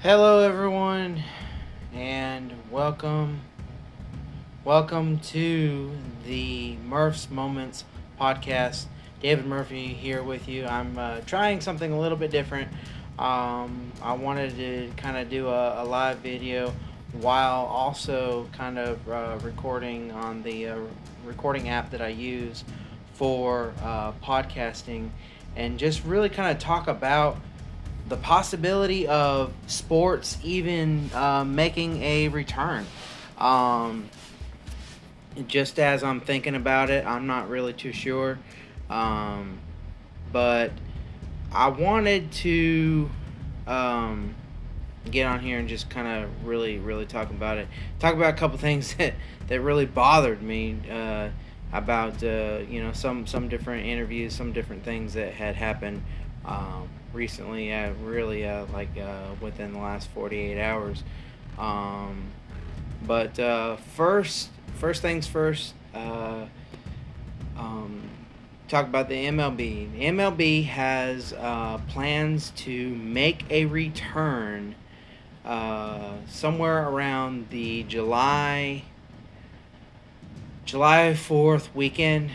Hello everyone, and welcome to the Murph's Moments podcast. David Murphy here with you. I'm trying something a little bit different. I wanted to kind of do a live video while also kind of recording on the recording app that I use for podcasting, and just really kind of talk about the possibility of sports even making a return. Just as I'm thinking about it, I'm not really too sure. But I wanted to get on here and just kind of really talk about it. Talk about a couple things that really bothered me about some different interviews, some different things that had happened recently, within the last 48 hours. First things first, talk about the MLB. The MLB has plans to make a return somewhere around the July 4th weekend,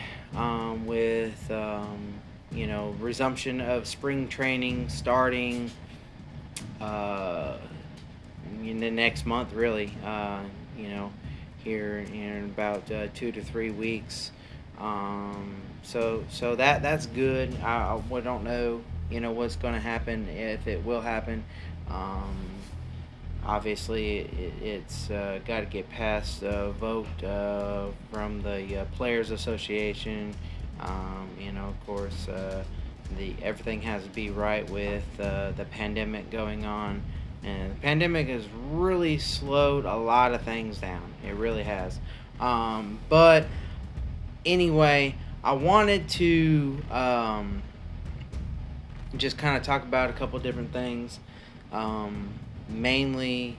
with resumption of spring training starting in the next month, really. Here in about 2 to 3 weeks. So that's good. I don't know, what's going to happen, if it will happen. Obviously, it's got to get past a vote from the Players Association. Of course, everything has to be right with the pandemic going on, and the pandemic has really slowed a lot of things down. It really has. But anyway, I wanted to just kind of talk about a couple different things, mainly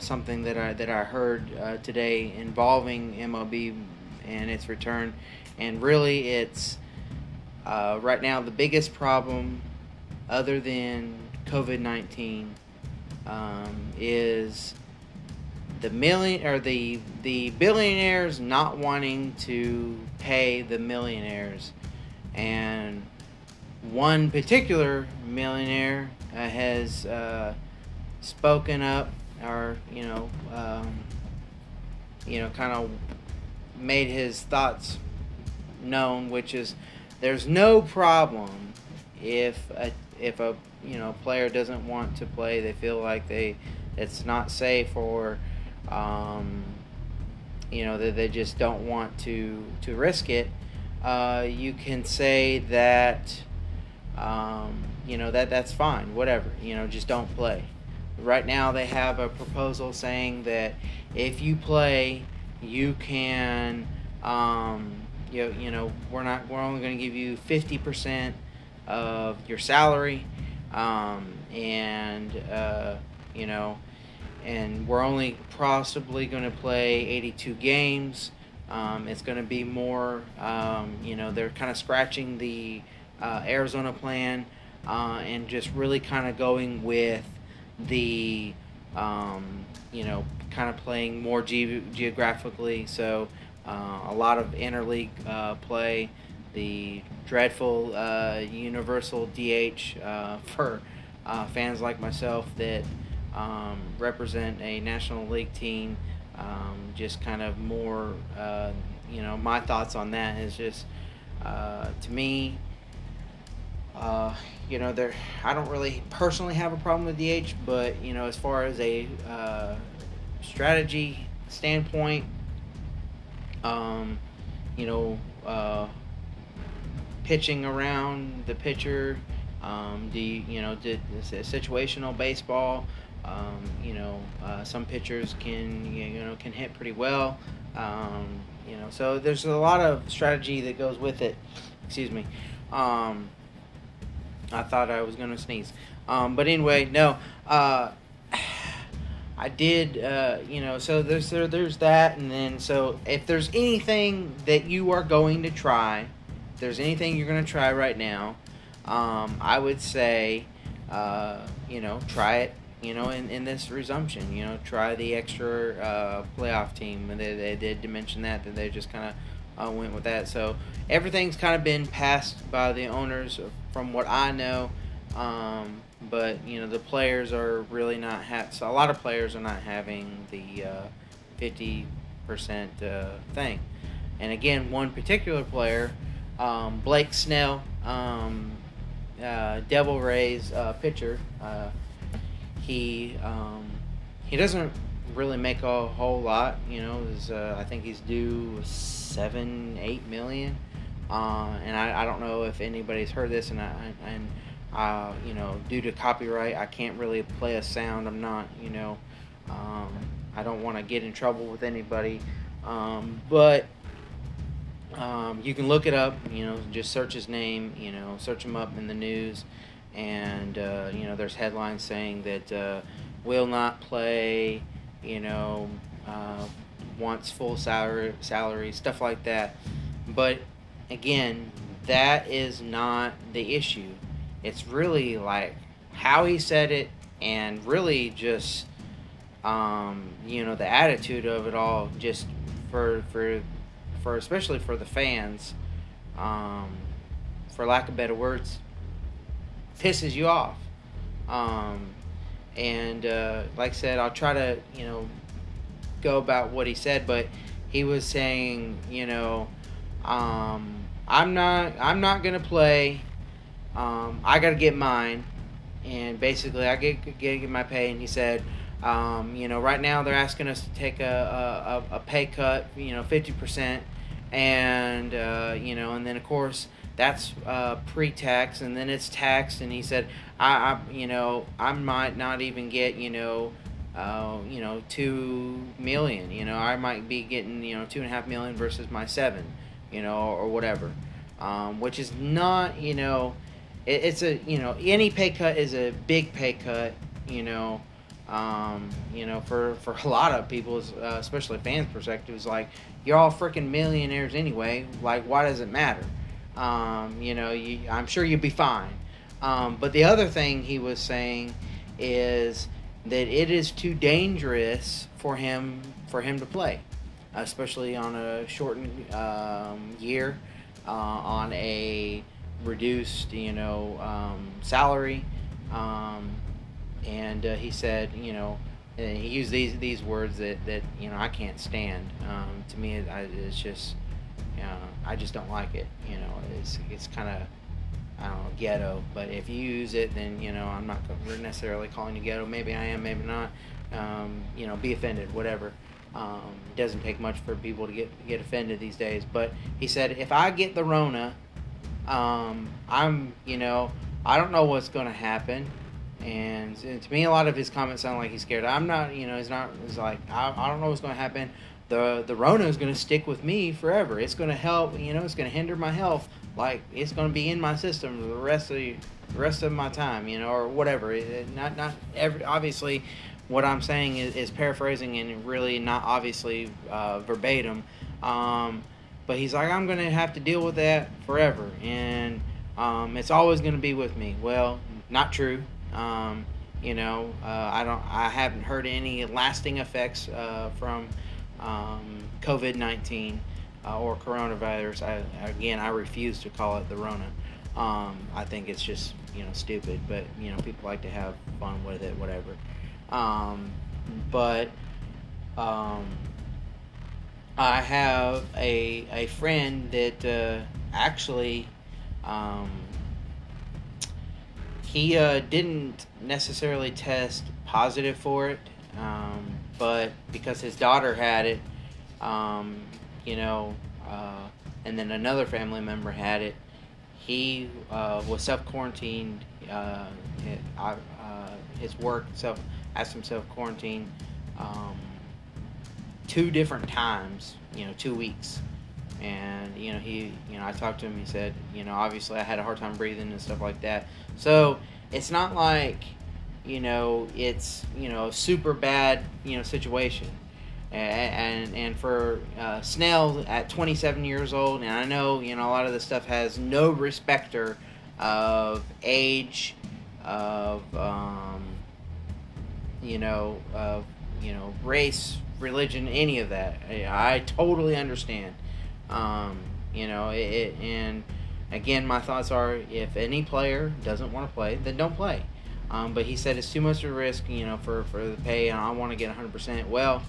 something that I heard today involving MLB and its return. And really, it's right now the biggest problem, other than COVID-19, is the billionaires not wanting to pay the millionaires. And one particular millionaire has spoken up, or kind of made his thoughts known, which is there's no problem if a player doesn't want to play. They feel like it's not safe, or that they just don't want to risk it. You can say that that's fine, whatever, just don't play. Right now they have a proposal saying that if you play, you can we're only going to give you 50% of your salary, and we're only possibly going to play 82 games. It's going to be more, they're kind of scratching the Arizona plan, and just really kind of going with the, kind of playing more geographically. So, a lot of interleague play, the dreadful universal DH for fans like myself that represent a National League team. Just kind of more, my thoughts on that is just, to me, I don't really personally have a problem with DH, but, as far as a strategy standpoint, pitching around the pitcher, situational baseball, some pitchers can hit pretty well, so there's a lot of strategy that goes with it. Excuse me. I thought I was going to sneeze. But anyway, no, I did, so there's that, and then, so if there's anything that you are going to try, if there's anything you're going to try right now, I would say, try it you know, in this resumption, you know, try the extra playoff team. And they did mention that they just kind of went with that. So everything's kind of been passed by the owners from what I know. But, you know, the players are really not so a lot of players are not having the 50% thing. And again, one particular player, Blake Snell, Devil Rays pitcher, he doesn't really make a whole lot, you know. I think he's due $7-8 million, and I don't know if anybody's heard this, and I you know, due to copyright, I can't really play a sound. I'm not, you know, I don't want to get in trouble with anybody, but you can look it up, you know, just search his name, you know, search him up in the news, and, you know, there's headlines saying that will not play, you know, wants full salary, stuff like that. But, again, that is not the issue. It's really, like, how he said it, and really just, you know, the attitude of it all, just for especially for the fans, for lack of better words, pisses you off. And like I said, I'll try to, you know, go about what he said, but he was saying, you know, I'm not gonna play. I gotta get mine, and basically I get my pay. And he said, you know, right now they're asking us to take a pay cut, you know, 50%, and you know, and then of course that's pre-tax, and then it's taxed. And he said, I you know, I might not even get, you know, $2 million. You know, I might be getting, you know, $2.5 million versus my $7, you know, or whatever, which is not, you know, it's a, you know, any pay cut is a big pay cut, you know. You know, for a lot of people, especially fans' perspectives, like, you're all freaking millionaires anyway. Like, why does it matter? You know, I'm sure you'd be fine. But the other thing he was saying is that it is too dangerous for him to play, especially on a shortened year, on a reduced, you know, salary. And he said, you know, and he used these words that you know, I can't stand. To me, it's just, you know, I just don't like it. You know, it's kind of, I don't know, ghetto. But if you use it, then, you know, I'm not necessarily calling you ghetto. Maybe I am, maybe not. You know, be offended, whatever. It doesn't take much for people to get offended these days. But he said, if I get the Rona, I'm, you know, I don't know what's going to happen. And to me, a lot of his comments sound like he's scared. I'm not, you know, he's not. He's like, I don't know what's going to happen. The Rona is going to stick with me forever. It's going to help, you know. It's going to hinder my health. Like, it's going to be in my system for the rest of my time, you know, or whatever. Not every. Obviously, what I'm saying is paraphrasing and really not obviously verbatim. But he's like, I'm going to have to deal with that forever, and it's always going to be with me. Well, not true. You know, I haven't heard any lasting effects from COVID-19 or coronavirus. I refuse to call it the Rona. I think it's just, you know, stupid, but, you know, people like to have fun with it, whatever. But I have a friend that actually. He didn't necessarily test positive for it, but because his daughter had it, you know, and then another family member had it, he was self-quarantined. His work asked him to self-quarantine 2 different times, you know, 2 weeks. And, you know, he, you know, I talked to him, he said, you know, obviously I had a hard time breathing and stuff like that. So it's not like, you know, it's, you know, super bad, you know, situation. And for Snell at 27 years old, and I know, you know, a lot of this stuff has no respecter of age, of, race, religion, any of that. I totally understand. And again, my thoughts are, if any player doesn't want to play, then don't play. But he said it's too much of a risk, for the pay, and I want to get 100%. Well,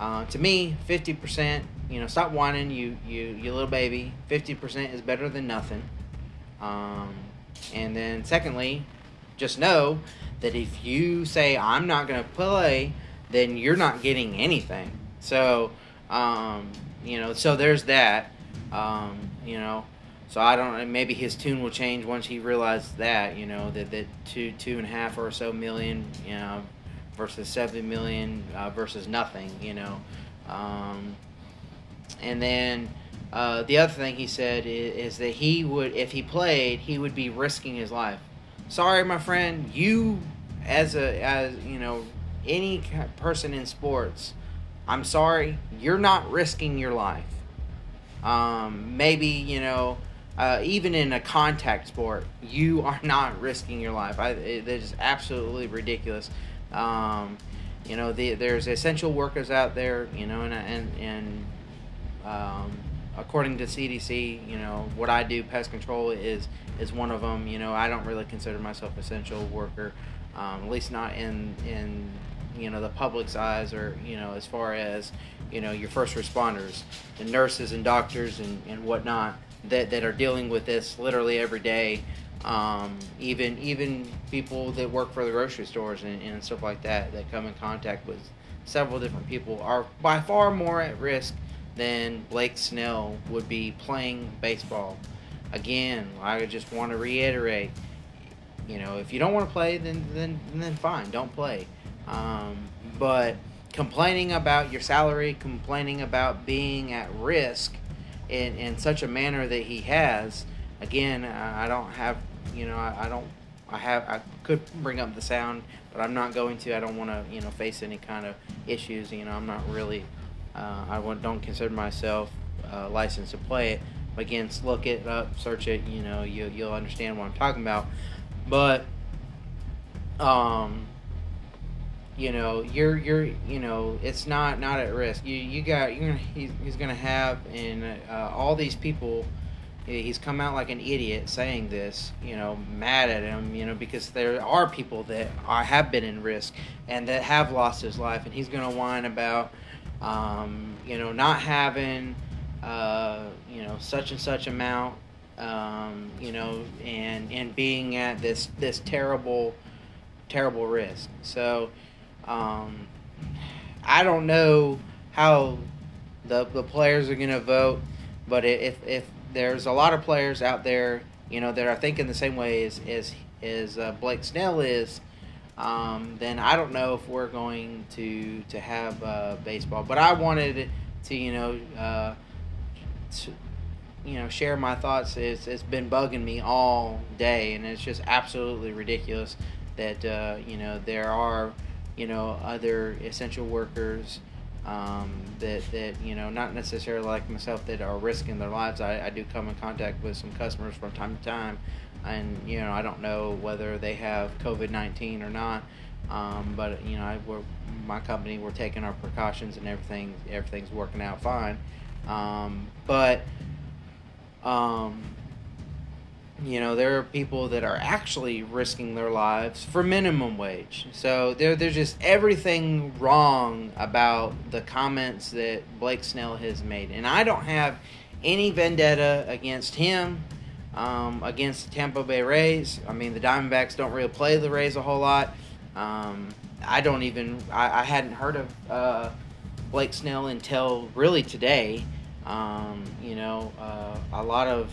to me, 50%, stop whining, you little baby. 50% is better than nothing. And then secondly, just know that if you say, I'm not going to play, then you're not getting anything. So, so there's that, so I don't know, maybe his tune will change once he realizes that, that two and a half or so million, versus 7 million, versus nothing, and then, the other thing he said is that he would, if he played, he would be risking his life. Sorry, my friend, you as any person in sports, I'm sorry, you're not risking your life. Maybe, even in a contact sport, you are not risking your life. That is absolutely ridiculous. There's essential workers out there, and according to CDC, what I do, pest control, is one of them. I don't really consider myself essential worker, at least not in the public's eyes, or as far as your first responders, the nurses and doctors and whatnot that are dealing with this literally every day. Even people that work for the grocery stores and stuff like that come in contact with several different people are by far more at risk than Blake Snell would be playing baseball. Again, I just want to reiterate, if you don't want to play, then fine, don't play. But complaining about your salary, complaining about being at risk in such a manner that he has, again, I could bring up the sound, but I'm not going to. I don't want to, face any kind of issues. I'm not really. Don't consider myself licensed to play it. But again, look it up, search it. You'll understand what I'm talking about. But you're it's not at risk. He's gonna have, and all these people. He's come out like an idiot saying this, mad at him, because there are people that have been in risk and that have lost his life, and he's gonna whine about. Not having, such and such amount, and being at this terrible, terrible risk. So, I don't know how the players are going to vote, but if there's a lot of players out there, that are thinking the same way as Blake Snell is, then I don't know if we're going to have baseball. But I wanted to, share my thoughts. It's been bugging me all day, and it's just absolutely ridiculous that there are other essential workers that not necessarily like myself that are risking their lives. I do come in contact with some customers from time to time. And, I don't know whether they have COVID-19 or not, but, my company, we're taking our precautions and everything's working out fine. There are people that are actually risking their lives for minimum wage. So there's just everything wrong about the comments that Blake Snell has made. And I don't have any vendetta against him. Against the Tampa Bay Rays. I mean, the Diamondbacks don't really play the Rays a whole lot. I hadn't heard of Blake Snell until really today. A lot of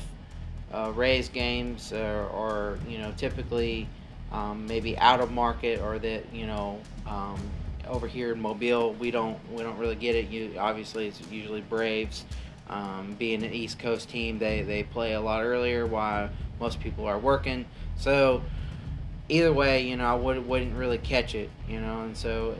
Rays games are typically maybe out of market, or that, over here in Mobile, we don't really get it. Obviously, it's usually Braves. Being an East Coast team, they play a lot earlier while most people are working. So either way, I wouldn't really catch it, and so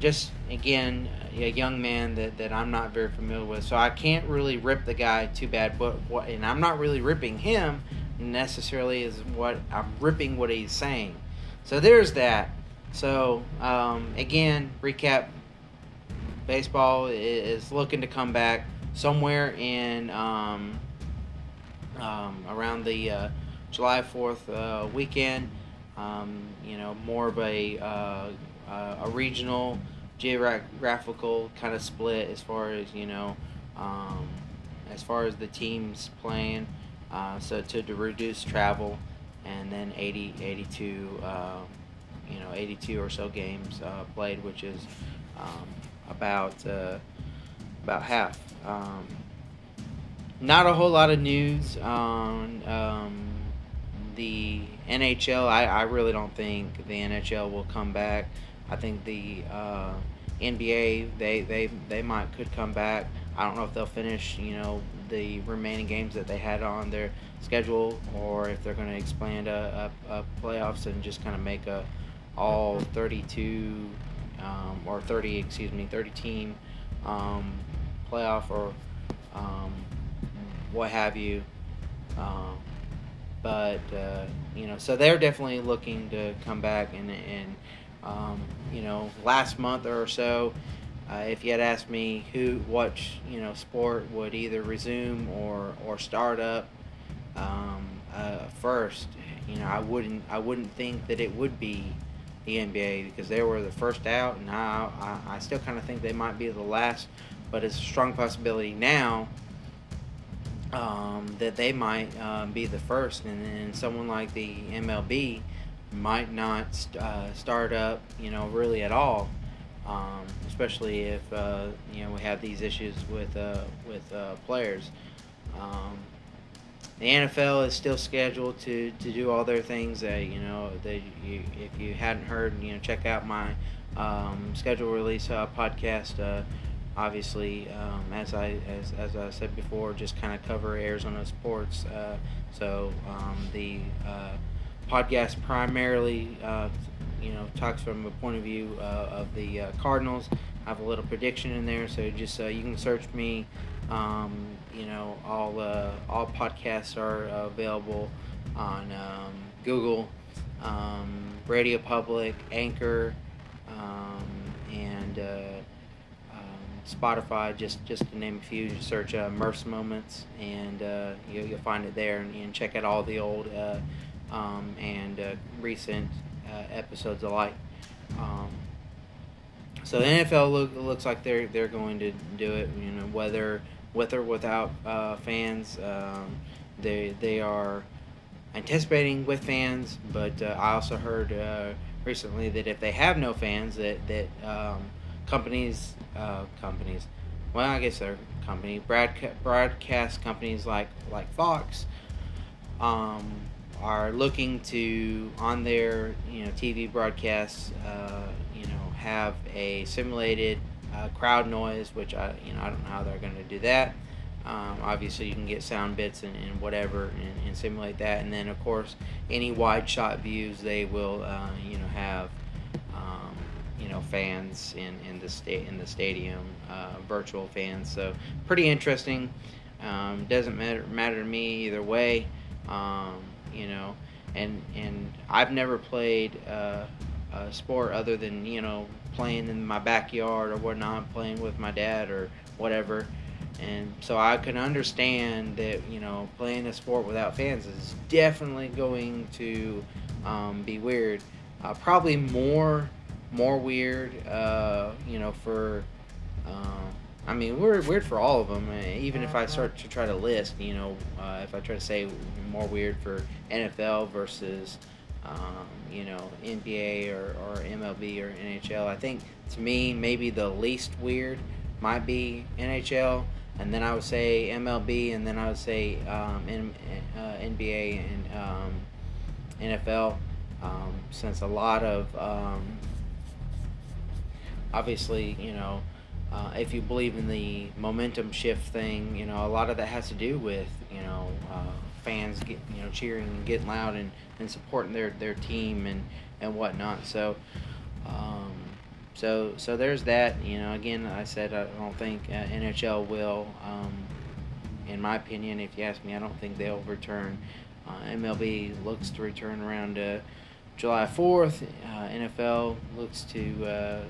just again, a young man that I'm not very familiar with, so I can't really rip the guy too bad. And I'm not really ripping him necessarily, is what I'm ripping what he's saying. So there's that. So, again, recap, baseball is looking to come back somewhere in around the July 4th weekend. More of a regional, geographical kind of split as far as, as far as the teams playing, so to reduce travel, and then 82 or so games played, which is about half. Not a whole lot of news on the NHL. I really don't think the NHL will come back. I think the NBA they might could come back. I don't know if they'll finish, the remaining games that they had on their schedule, or if they're going to expand a playoffs and just kind of make a all 32 or 30 team playoff, or what have you. So they're definitely looking to come back, and last month or so. If you had asked me what sport would either resume or start up first, I wouldn't think that it would be the NBA, because they were the first out, and I still kind of think they might be the last, but it's a strong possibility now that they might be the first, and then someone like the MLB might not start up, really at all. Especially if we have these issues with players. The NFL is still scheduled to do all their things. If you hadn't heard, check out my schedule release podcast. Obviously, as I said before, just kind of cover Arizona sports. The podcast primarily. Talks from a point of view of the Cardinals. I have a little prediction in there, so just you can search me. All podcasts are available on Google, Radio Public, Anchor, and Spotify. Just to name a few, just search Murph's Moments, and you'll find it there. And check out all the old and recent. Episodes alike. So the NFL looks like they're going to do it, whether with or without fans. They are anticipating with fans, but I also heard recently that if they have no fans, that companies. Well, I guess they're company broadcast companies like Fox. Are looking to, on their TV broadcasts, have a simulated crowd noise, which I don't know how they're going to do that. Obviously, you can get sound bits and whatever and simulate that, and then of course any wide shot views they will have fans in the stadium, virtual fans. So pretty interesting. Doesn't matter to me either way. And I've never played a sport other than, playing in my backyard or whatnot, playing with my dad or whatever. And so I can understand that, playing a sport without fans is definitely going to be weird. Probably more weird, weird for all of them. Even if I start to try to list, if I try to say more weird for NFL versus, NBA or MLB or NHL, I think to me maybe the least weird might be NHL, and then I would say MLB, and then I would say NBA and NFL, since a lot of obviously, if you believe in the momentum shift thing, a lot of that has to do with, fans get, cheering and getting loud and supporting their team and whatnot. So, so there's that. Again, I said I don't think NHL will. In my opinion, if you ask me, I don't think they'll return. MLB looks to return around July 4th, NFL looks to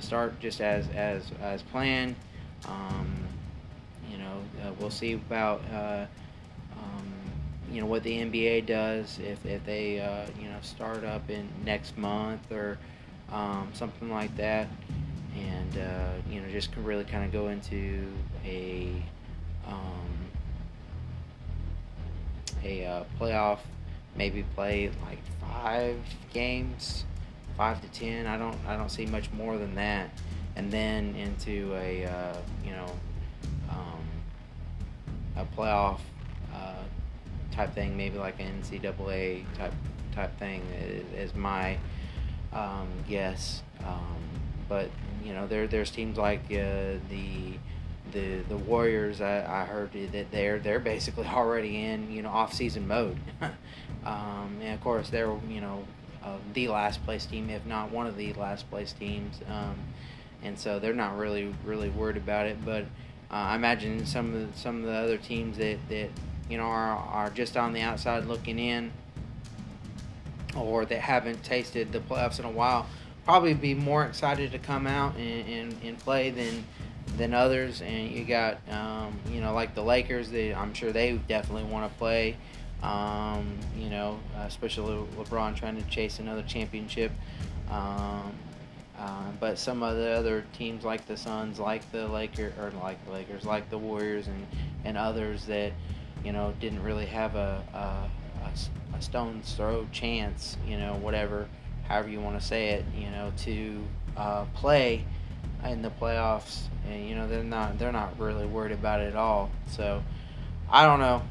start just as planned. We'll see about what the NBA does if they start up in next month or something like that, and just can really kind of go into a playoff. Maybe play like 5 games, 5 to 10. I don't see much more than that, and then into a playoff type thing, maybe like an NCAA type thing is my guess. But there's teams like the Warriors. I heard that they're basically already in off-season mode. And of course they're the last place team, if not one of the last place teams, and so they're not really worried about it. But I imagine some of the other teams that are just on the outside looking in, or that haven't tasted the playoffs in a while, probably be more excited to come out and play than others. And you got like the Lakers, I'm sure they definitely want to play. Especially LeBron trying to chase another championship. But some of the other teams, like the Suns, like the Lakers, like the Warriors, and others that didn't really have a stone's throw chance, however you want to say it, to play in the playoffs, and they're not really worried about it at all. So I don't know.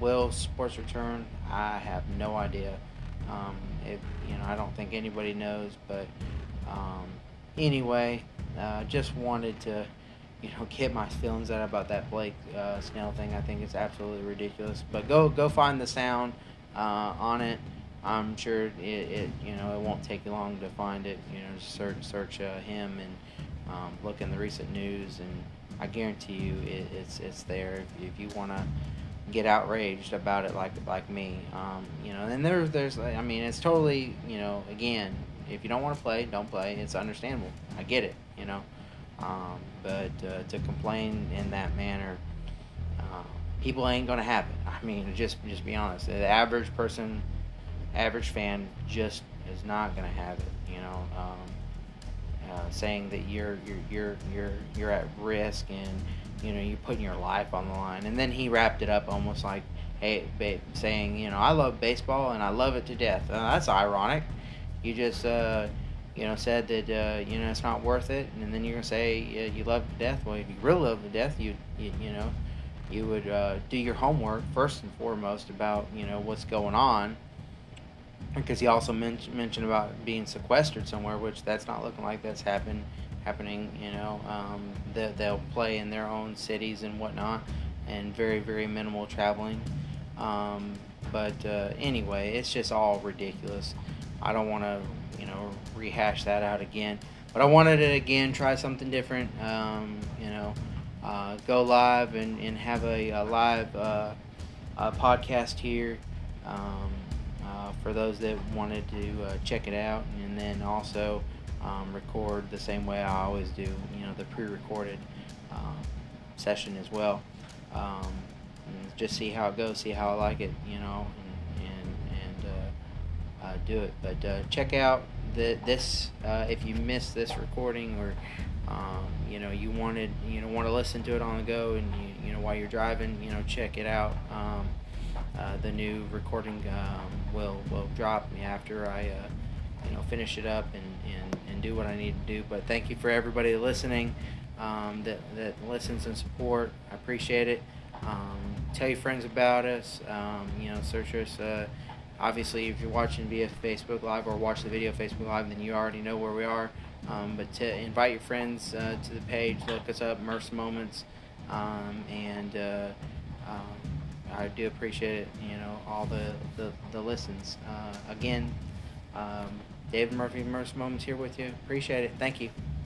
Will sports return? I have no idea. I don't think anybody knows. But anyway, just wanted to, get my feelings out about that Blake Snell thing. I think it's absolutely ridiculous. But go find the sound on it. I'm sure it won't take you long to find it. Just search him and look in the recent news, and I guarantee you it's there if you want to get outraged about it like me. And there's it's totally, again, if you don't want to play, don't play. It's understandable. I get it, but to complain in that manner, people ain't going to have it. Just be honest. The average fan just is not going to have it, saying that you're at risk and you're putting your life on the line. And then he wrapped it up almost like, hey, babe, saying, I love baseball and I love it to death. That's ironic. You just said that it's not worth it, and then you're gonna say you love it to death. Well, if you really love it to death, you would do your homework first and foremost about what's going on. Because he also mentioned about being sequestered somewhere, which that's not looking like that's happening. They'll play in their own cities and whatnot, and very, very minimal traveling. But anyway, it's just all ridiculous. I don't want to, rehash that out again. But I wanted to again try something different. Go live and have a live podcast here. For those that wanted to check it out, and then also record the same way I always do, the pre-recorded session as well. Just see how it goes, see how I like it, and do it. But check out this if you missed this recording, or you wanted want to listen to it on the go, and while you're driving, check it out. The new recording will drop after I finish it up and do what I need to do. But thank you for everybody listening, that listens and support. I appreciate it. Tell your friends about us. Search us. Obviously, if you're watching via Facebook Live or watch the video Facebook Live, then you already know where we are. But to invite your friends to the page, look us up, Murph's Moments, I do appreciate it, all the listens. Again, David Murphy, Murph's Moments here with you. Appreciate it. Thank you.